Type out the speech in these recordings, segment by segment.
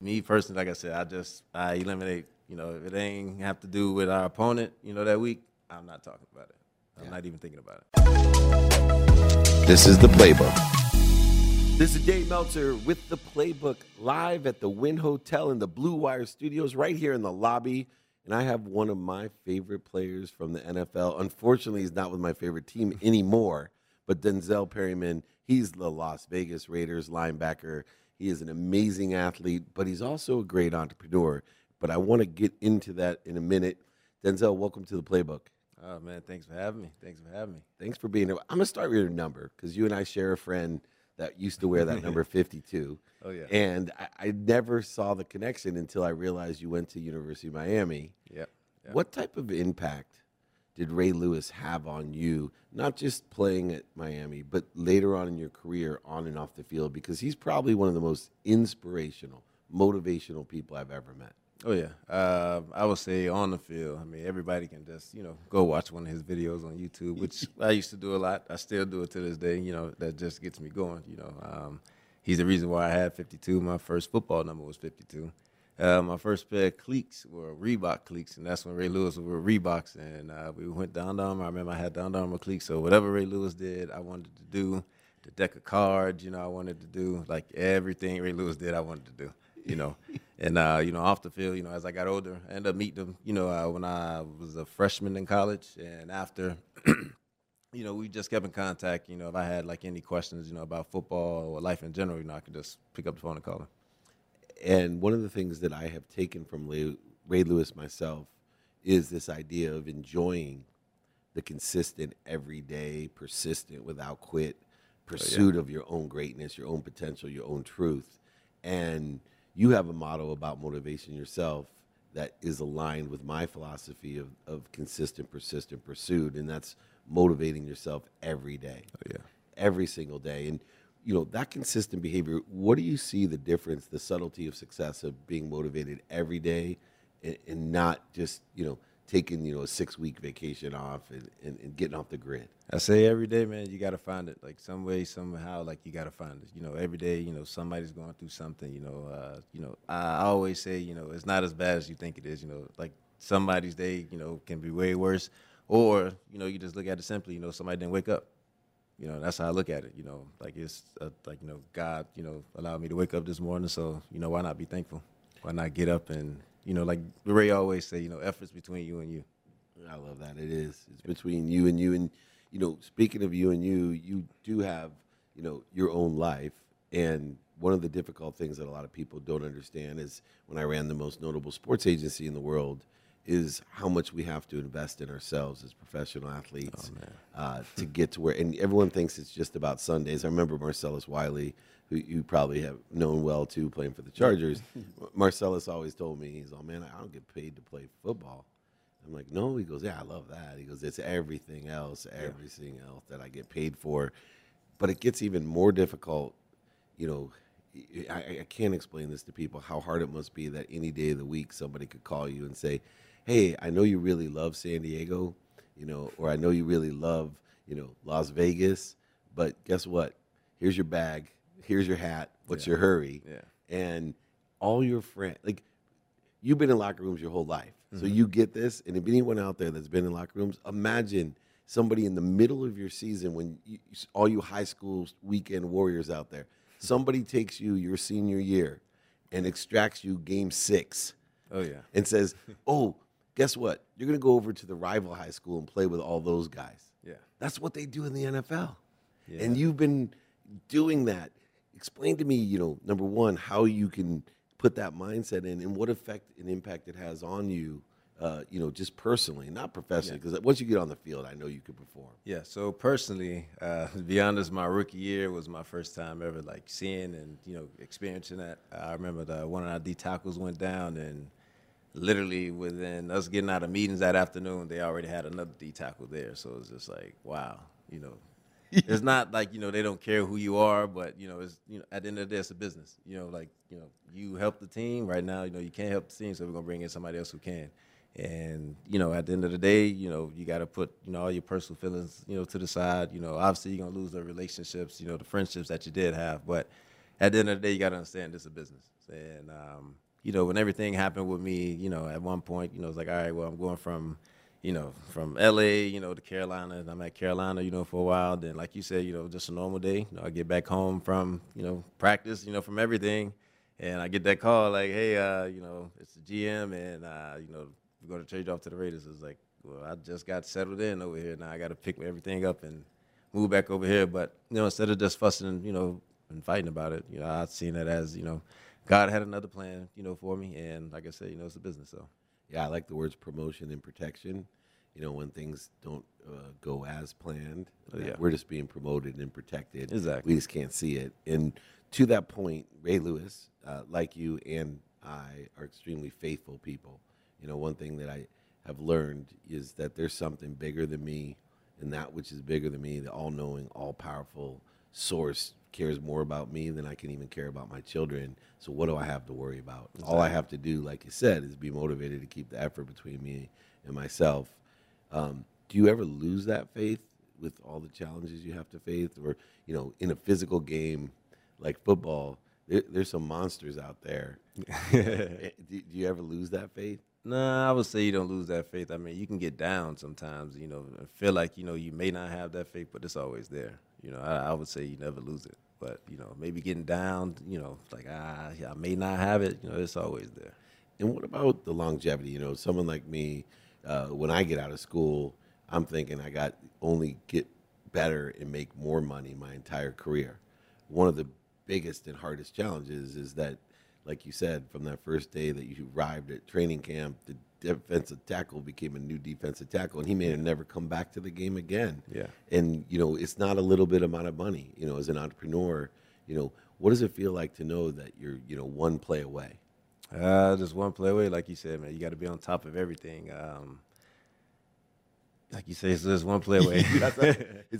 me personally, like I said, I eliminate, you know, if it ain't have to do with our opponent, you know, that week, I'm not talking about it. I'm not even thinking about it. This is The Playbook. This is Dave Meltzer with The Playbook live at the Wynn Hotel in the Blue Wire Studios right here in the lobby. And I have one of my favorite players from the NFL. Unfortunately, he's not with my favorite team anymore, but Denzel Perryman, he's the Las Vegas Raiders linebacker. He is an amazing athlete, but he's also a great entrepreneur. But I want to get into that in a minute. Denzel, welcome to The Playbook. Oh, man, thanks for having me. Thanks for being here. I'm going to start with your number because you and I share a friend that used to wear that number 52. Oh, yeah. And I never saw the connection until I realized you went to University of Miami. Yep. What type of impact did Ray Lewis have on you, not just playing at Miami, but later on in your career on and off the field? Because he's probably one of the most inspirational, motivational people I've ever met. Oh, yeah. I would say on the field. I mean, everybody can just, you know, go watch one of his videos on YouTube, which I used to do a lot. I still do it to this day. You know, that just gets me going, you know. He's the reason why I had 52. My first football number was 52. My first pair of cleats were Reebok cleats, and that's when Ray Lewis were Reeboks. And we went Down Armour. I remember I had Down Armour cleats. So whatever Ray Lewis did, I wanted to do. The deck of cards, you know, I wanted to do. Like everything Ray Lewis did, I wanted to do, you know. And, you know, off the field, you know, as I got older, I ended up meeting him, you know, when I was a freshman in college. And after, you know, we just kept in contact. You know, if I had, like, any questions, you know, about football or life in general, you know, I could just pick up the phone and call him. And one of the things that I have taken from Ray Lewis myself is this idea of enjoying the consistent, everyday, persistent, without quit pursuit of your own greatness, your own potential, your own truth. And you have a motto about motivation yourself that is aligned with my philosophy of consistent, persistent pursuit, and that's motivating yourself every day, every single day. And, you know, that consistent behavior, what do you see the difference, the subtlety of success of being motivated every day and not just, you know, taking, you know, a 6-week vacation off and getting off the grid? I say every day, man, you got to find it. Like some way, somehow, like you got to find it. You know, every day, you know, somebody's going through something, you know, I always say, you know, it's not as bad as you think it is, you know, like somebody's day, you know, can be way worse. Or, you know, you just look at it simply, you know, somebody didn't wake up. You know, that's how I look at it, you know, like it's like, you know, God, you know, allowed me to wake up this morning. So, you know, why not be thankful? Why not get up and, you know, like Ray always say, you know, effort's between you and you. I love that. It is. It's between you and you. And, you know, speaking of you and you, you do have, you know, your own life. And one of the difficult things that a lot of people don't understand is when I ran the most notable sports agency in the world is how much we have to invest in ourselves as professional athletes to get to where. And everyone thinks it's just about Sundays. I remember Marcellus Wiley, who you probably have known well, too, playing for the Chargers. Marcellus always told me, he's all, man, I don't get paid to play football. I'm like, no. He goes, yeah, I love that. He goes, it's everything else, everything else that I get paid for. But it gets even more difficult. You know, I can't explain this to people, how hard it must be that any day of the week somebody could call you and say, hey, I know you really love San Diego, you know, or I know you really love, you know, Las Vegas, but guess what? Here's your bag. Here's your hat. What's your hurry? And all your friends, like, you've been in locker rooms your whole life. So you get this, and if anyone out there that's been in locker rooms, imagine somebody in the middle of your season when you, all you high school weekend warriors out there, somebody takes you your senior year and extracts you game 6. Oh, yeah. And says, oh, guess what? You're going to go over to the rival high school and play with all those guys. Yeah. That's what they do in the NFL. Yeah. And you've been doing that. Explain to me, you know, number one, how you can put that mindset in and what effect and impact it has on you, you know, just personally, not professionally, because once you get on the field, I know you can perform. Yeah, so personally, to be honest, my rookie year was my first time ever, like, seeing and, you know, experiencing that. I remember one of our D tackles went down, and literally within us getting out of meetings that afternoon, they already had another D tackle there. So it's just like, wow, you know. It's not like, you know, they don't care who you are, but, you know, it's, you know, at the end of the day, it's a business. You know, like, you know, you help the team right now. You know, you can't help the team, so we're going to bring in somebody else who can. And, you know, at the end of the day, you know, you got to put, you know, all your personal feelings, you know, to the side. You know, obviously you're going to lose the relationships, you know, the friendships that you did have. But at the end of the day, you got to understand this is a business. And, you know, when everything happened with me, you know, at one point, you know, it's like, all right, well, I'm going from, you know, from L.A., you know, to Carolina. I'm at Carolina, you know, for a while. Then, like you said, you know, just a normal day. You know, I get back home from, you know, practice, you know, from everything. And I get that call like, hey, you know, it's the GM and, you know, we're going to trade off to the Raiders. It's like, well, I just got settled in over here. Now I got to pick everything up and move back over here. But, you know, instead of just fussing, you know, and fighting about it, you know, I've seen it as, you know, God had another plan, you know, for me. And like I said, you know, it's a business. So, yeah, I like the words promotion and protection. You know, when things don't go as planned, yeah, we're just being promoted and protected. Exactly. We just can't see it. And to that point, Ray Lewis, like you and I, are extremely faithful people. You know, one thing that I have learned is that there's something bigger than me, and that which is bigger than me, the all-knowing, all-powerful source cares more about me than I can even care about my children. So what do I have to worry about? Exactly. All I have to do, like you said, is be motivated to keep the effort between me and myself. Do you ever lose that faith with all the challenges you have to face? Or, you know, in a physical game like football, there's some monsters out there. Do you ever lose that faith? Nah, I would say you don't lose that faith. I mean, you can get down sometimes, you know, and feel like, you know, you may not have that faith, but it's always there. You know, I would say you never lose it. But, you know, maybe getting down, you know, like, I may not have it. You know, it's always there. And what about the longevity? You know, someone like me, when I get out of school, I'm thinking I got only get better and make more money my entire career. One of the biggest and hardest challenges is that, like you said, from that first day that you arrived at training camp, the defensive tackle became a new defensive tackle, and he may have never come back to the game again. Yeah. And, you know, it's not a little bit amount of money. You know, as an entrepreneur, you know, what does it feel like to know that you're, you know, one play away? Just one play away, like you said, man. You got to be on top of everything. Like you say, it's just one play away. That's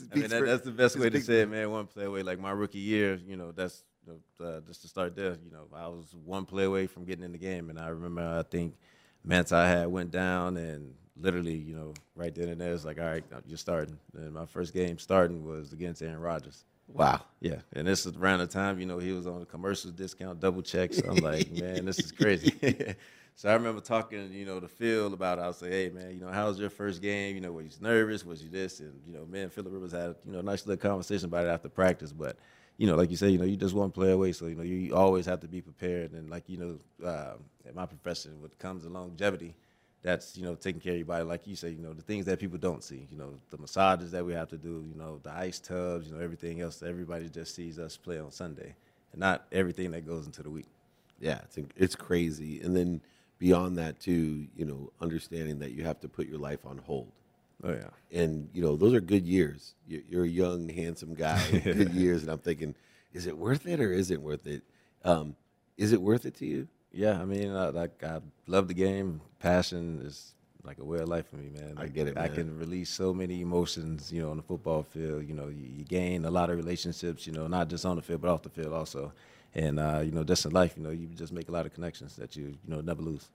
the best way to say it, man, one play away. Like my rookie year, you know, that's just to start there, you know, I was one play away from getting in the game. And I remember, I think, Manti had went down, and literally, you know, right then and there, it's like, all right, you're starting. And my first game starting was against Aaron Rodgers. Wow. Yeah, and this is around the time, you know, he was on the commercial discount, double checks. So I'm like, man, this is crazy. So I remember talking, you know, to Phil about it. I was like, hey, man, you know, how was your first game? You know, were you nervous? Was you this? And, you know, man, Philip Rivers had, you know, a nice little conversation about it after practice. But, you know, like you said, you know, you just one play away. So, you know, you always have to be prepared. And, like, you know, in my profession, what comes in longevity, that's, you know, taking care of your body. Like you say, you know, the things that people don't see, you know, the massages that we have to do, you know, the ice tubs, you know, everything else. Everybody just sees us play on Sunday and not everything that goes into the week. Yeah, it's crazy. And then beyond that, too, you know, understanding that you have to put your life on hold. Oh, yeah. And, you know, those are good years. You're a young, handsome guy, good years. And I'm thinking, is it worth it or isn't worth it? Is it worth it to you? Yeah, I mean, I love the game. Passion is like a way of life for me, man. Like, I get it, man. I can release so many emotions, you know, on the football field. You know, you gain a lot of relationships, you know, not just on the field but off the field also. And, you know, just in life, you know, you just make a lot of connections that you know, never lose.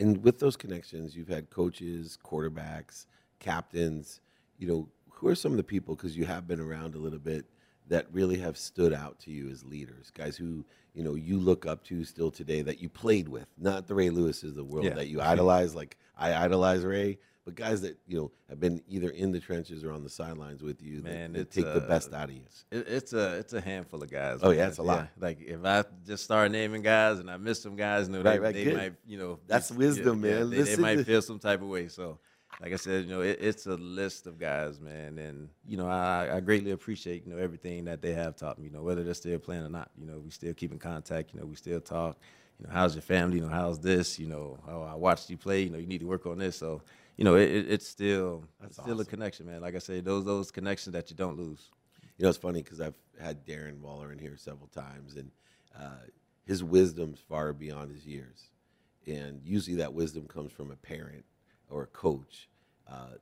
And with those connections, you've had coaches, quarterbacks, captains, you know, who are some of the people, because you have been around a little bit, that really have stood out to you as leaders, guys who, you know, you look up to still today that you played with, not the Ray Lewises of the world, yeah, that you idolize, like I idolize Ray, but guys that, you know, have been either in the trenches or on the sidelines with you, man, that take the best out of you. It's a handful of guys. Oh, man. Yeah, it's a lot. Yeah. Like, if I just start naming guys and I miss some guys, you know, they might, you know. That's wisdom, yeah, man. Yeah, they might feel some type of way, so. Like I said, you know, it's a list of guys, man. And, you know, I greatly appreciate, you know, everything that they have taught me, you know, whether they're still playing or not. You know, we still keep in contact. You know, we still talk. You know, how's your family? You know, how's this? You know, oh, I watched you play. You know, you need to work on this. So, you know, it's still a connection, man. Like I say, those connections that you don't lose. You know, it's funny because I've had Darren Waller in here several times, and his wisdom's far beyond his years. And usually that wisdom comes from a parent or a coach,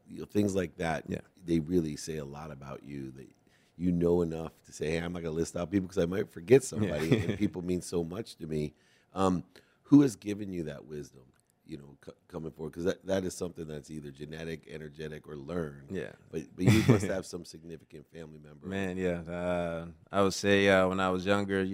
you know, things like that. Yeah. They really say a lot about you. That you know enough to say, hey, I'm not going to list out people because I might forget somebody, yeah. And people mean so much to me. Who has given you that wisdom? coming forward, because that is something that's either genetic, energetic, or learned. Yeah. But you must have some significant family member. Man, yeah. I would say when I was younger,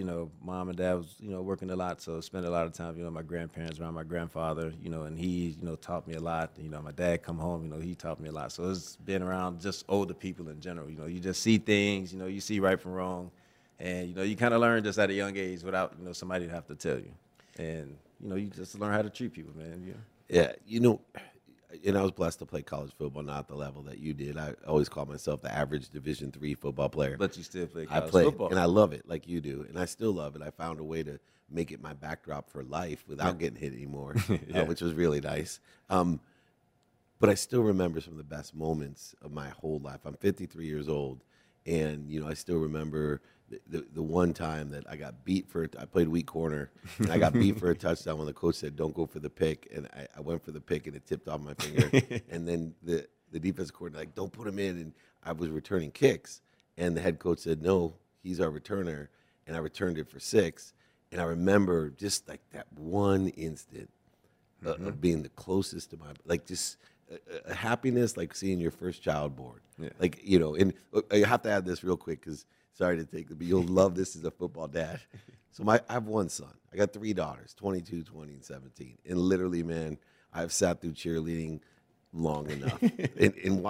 mom and dad was working a lot, so spent a lot of time my grandparents around my grandfather, and he taught me a lot. My dad come home, he taught me a lot. So it's been around just older people in general. You just see things, you see right from wrong, and you kind of learn just at a young age without somebody to have to tell you, and. You just learn how to treat people, man. Yeah, and I was blessed to play college football, not at the level that you did. I always call myself the average Division III football player. But you still play college football. And I love it like you do, and I still love it. I found a way to make it my backdrop for life without getting hit anymore, which was really nice. But I still remember some of the best moments of my whole life. I'm 53 years old, and, I still remember – The one time that I got beat I played weak corner, and I got beat for a touchdown when the coach said, don't go for the pick. And I went for the pick, and it tipped off my finger. And then the defense coordinator, don't put him in. And I was returning kicks. And the head coach said, no, he's our returner. And I returned it for 6. And I remember just like that one instant of being the closest to my, happiness, like seeing your first child born. Yeah. And I have to add this real quick because, sorry to take it, but you'll love this as a football dad. So I have one son. I got 3 daughters, 22, 20, and 17. And literally, man, I've sat through cheerleading long enough. and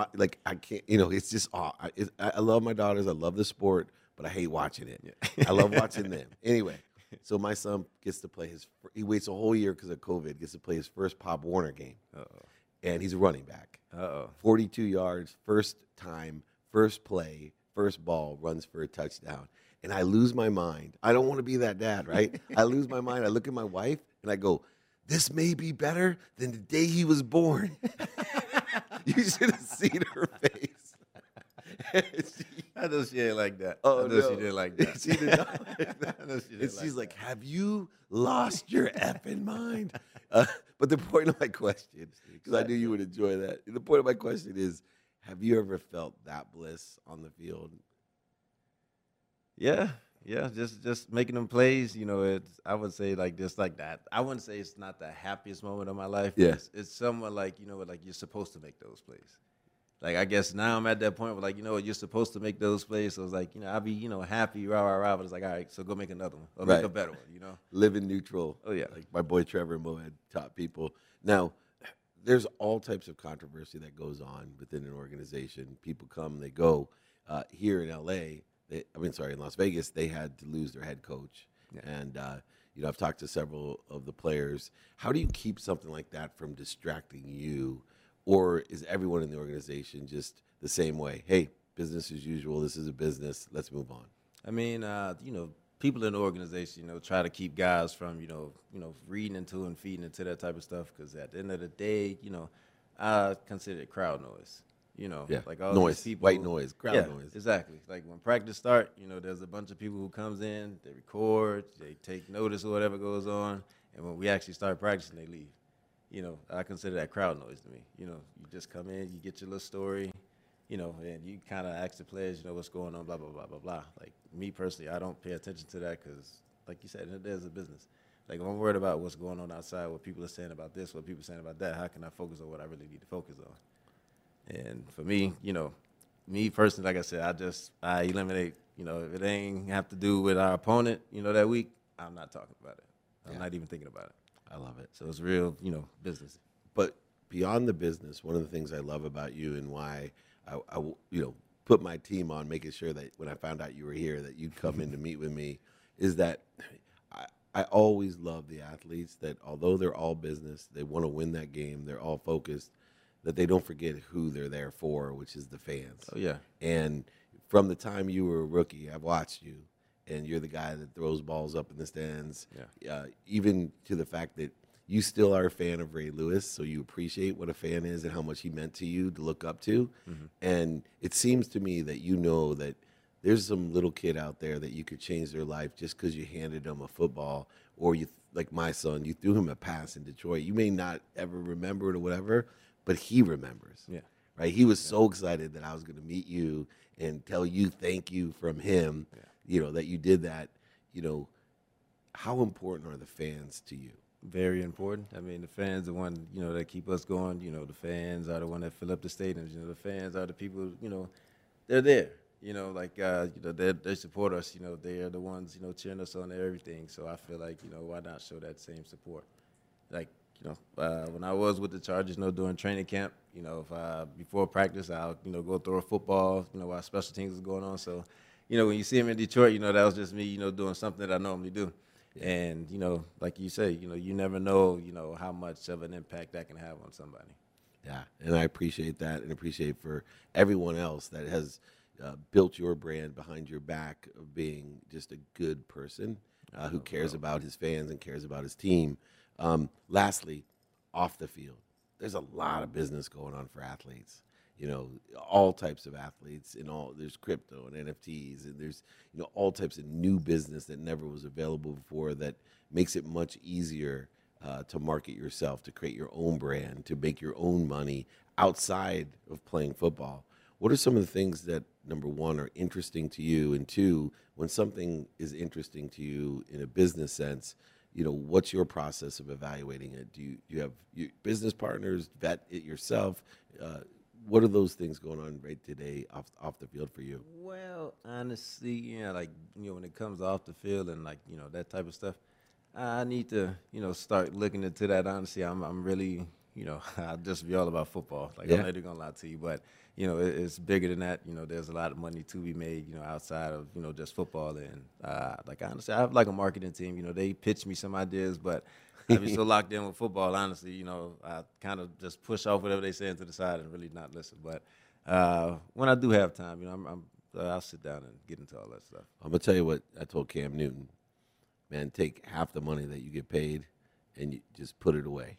I can't, it's just, I love my daughters. I love the sport, but I hate watching it. Yeah. I love watching them. Anyway, so my son gets to play he waits a whole year because of COVID, gets to play his first Pop Warner game. Uh-oh. And he's a running back. Uh-oh. 42 yards, first time, first play. First ball, runs for a touchdown, and I lose my mind. I don't want to be that dad, right? I lose my mind. I look at my wife, and I go, this may be better than the day he was born. You should have seen her face. I know she ain't like that. Oh, I know she didn't like that. She did not like that. I know she didn't and she's like, have you lost your effing mind? But the point of my question, because I knew you would enjoy that, the point of my question is, have you ever felt that bliss on the field? Yeah, just making them plays, I would say just like that. I wouldn't say it's not the happiest moment of my life. Yeah. It's somewhat you're supposed to make those plays. I guess now I'm at that point where you're supposed to make those plays. So it's I'll be, happy, rah, but it's all right, so go make another one or make a better one, Live in neutral. Oh, yeah. Like my boy Trevor Mohead taught people. Now, there's all types of controversy that goes on within an organization. People come, they go. Here in L.A., in Las Vegas, they had to lose their head coach. Yeah. And, I've talked to several of the players. How do you keep something like that from distracting you? Or is everyone in the organization just the same way? Hey, business as usual. This is a business. Let's move on. I mean, people in the organization, try to keep guys from, reading into and feeding into that type of stuff. Because at the end of the day, I consider it crowd noise. All noise, these people, white noise, crowd noise. Exactly. When practice start, there's a bunch of people who comes in, they record, they take notice of whatever goes on, and when we actually start practicing, they leave. I consider that crowd noise to me. You just come in, you get your little story. And you kind of ask the players, what's going on, blah, blah, blah, blah, blah. Me personally, I don't pay attention to that because, like you said, there's a business. I'm worried about what's going on outside, what people are saying about this, what people are saying about that. How can I focus on what I really need to focus on? And for me, me personally, like I said, I eliminate, if it ain't have to do with our opponent, that week, I'm not talking about it. I'm not even thinking about it. I love it. So it's real, business. But beyond the business, one of the things I love about you and why – I put my team on making sure that when I found out you were here that you'd come in to meet with me, is that I always love the athletes that although they're all business, they want to win that game, they're all focused, that they don't forget who they're there for, which is the fans. Oh, yeah. And from the time you were a rookie, I've watched you, and you're the guy that throws balls up in the stands, even to the fact that you still are a fan of Ray Lewis, so you appreciate what a fan is and how much he meant to you to look up to. Mm-hmm. And it seems to me that you know that there's some little kid out there that you could change their life just because you handed them a football or, like my son, you threw him a pass in Detroit. You may not ever remember it or whatever, but he remembers. Yeah. Right? He was so excited that I was going to meet you and tell you thank you from him, that you did that. How important are the fans to you? very important. I mean, the fans are the one, you know, that keep us going. You know, the fans are the one that fill up the stadiums. You know, the fans are the people, you know, they're there. You know, like, you know, they support us. You know, they are the ones, you know, cheering us on and everything. So I feel like, you know, why not show that same support? Like, you know, when I was with the Chargers, you know, during training camp, you know, if before practice, I'll, you know, go throw a football, you know, while special teams was going on. So, you know, when you see him in Detroit, you know, that was just me, you know, doing something that I normally do. Yeah. And, you know, like you say, you know, you never know, you know, how much of an impact that can have on somebody. Yeah, and I appreciate that, and appreciate for everyone else that has built your brand behind your back of being just a good person who cares about his fans and cares about his team. Lastly, off the field, there's a lot of business going on for athletes. You know, all types of athletes, and all, there's crypto and NFTs, and there's, you know, all types of new business that never was available before that makes it much easier to market yourself, to create your own brand, to make your own money outside of playing football. What are some of the things that, number one, are interesting to you, and two, when something is interesting to you in a business sense, you know, what's your process of evaluating it? Do you have your business partners, vet it yourself? What are those things going on right today off the field for you? Well, honestly, yeah, like, you know, when it comes off the field and, like, you know, that type of stuff, I need to, you know, start looking into that. Honestly, I'm really, you know, I'll just be all about football. Like, yeah. I'm not even gonna lie to you, but, you know, it's bigger than that. You know, there's a lot of money to be made, you know, outside of, you know, just football. And, like, honestly, I have, like, a marketing team. You know, they pitch me some ideas, but I'd be so locked in with football, honestly, you know, I kind of just push off whatever they say to the side and really not listen. But when I do have time, you know, I'll sit down and get into all that stuff. I'm going to tell you what I told Cam Newton. Man, take half the money that you get paid and you just put it away.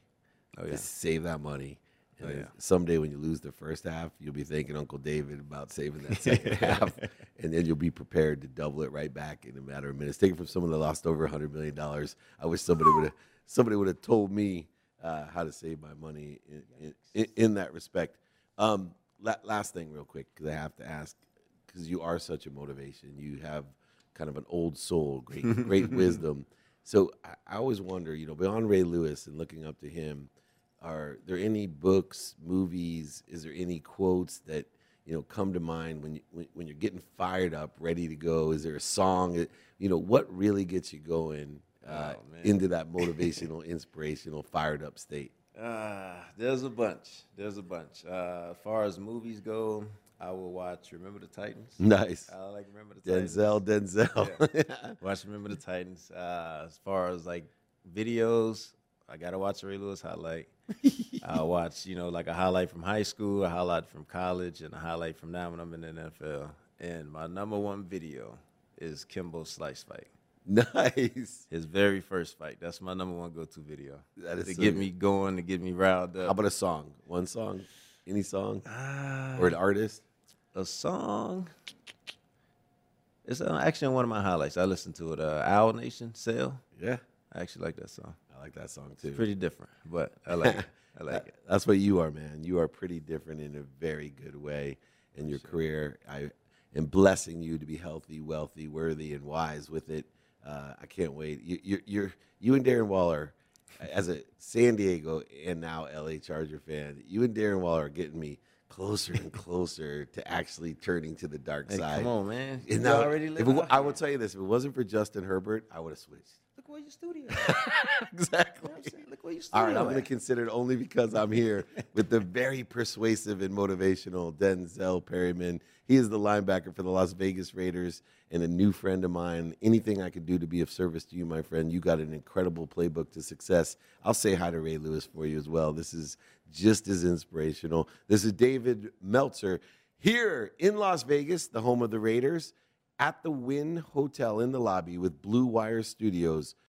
Oh, yeah. Just save that money. And yeah. Someday when you lose the first half, you'll be thanking Uncle David about saving that second half, and then you'll be prepared to double it right back in a matter of minutes. Take it from someone that lost over $100 million. I wish somebody would have told me how to save my money in that respect. Last thing real quick, because I have to ask, because you are such a motivation. You have kind of an old soul, great wisdom. So I always wonder, you know, beyond Ray Lewis and looking up to him, are there any books, movies, is there any quotes that, you know, come to mind when you're getting fired up, ready to go? Is there a song? You know, what really gets you going? Into that motivational, inspirational, fired-up state? There's a bunch. There's a bunch. As far as movies go, I will watch Remember the Titans. Nice. I like Remember the Titans. Denzel. Yeah. Watch Remember the Titans. As far as, like, videos, I got to watch a Ray Lewis highlight. I'll watch, you know, like a highlight from high school, a highlight from college, and a highlight from now when I'm in the NFL. And my number one video is Kimbo Slice fight. Nice. His very first fight. That's my number one go-to video. That is to get me going, to get me riled up. How about a song? One song? Any song? Or an artist? A song? It's actually one of my highlights. I listen to it. Owl Nation, Sale. Yeah. I actually like that song. I like that song, too. It's pretty different, but I like it. I like it. That's what you are, man. You are pretty different in a very good way in your career. I am blessing you to be healthy, wealthy, worthy, and wise with it. I can't wait. You and Darren Waller, as a San Diego and now LA Charger fan, you and Darren Waller are getting me closer and closer to actually turning to the dark side. Come on, man. And now, I will tell you this. If it wasn't for Justin Herbert, I would have switched. Look where your studio is. Exactly. You know, look where your studio is. All right, I'm going to consider it only because I'm here with the very persuasive and motivational Denzel Perryman. He is the linebacker for the Las Vegas Raiders and a new friend of mine. Anything I could do to be of service to you, my friend, you got an incredible playbook to success. I'll say hi to Ray Lewis for you as well. This is just as inspirational. This is David Meltzer here in Las Vegas, the home of the Raiders, at the Wynn Hotel in the lobby with Blue Wire Studios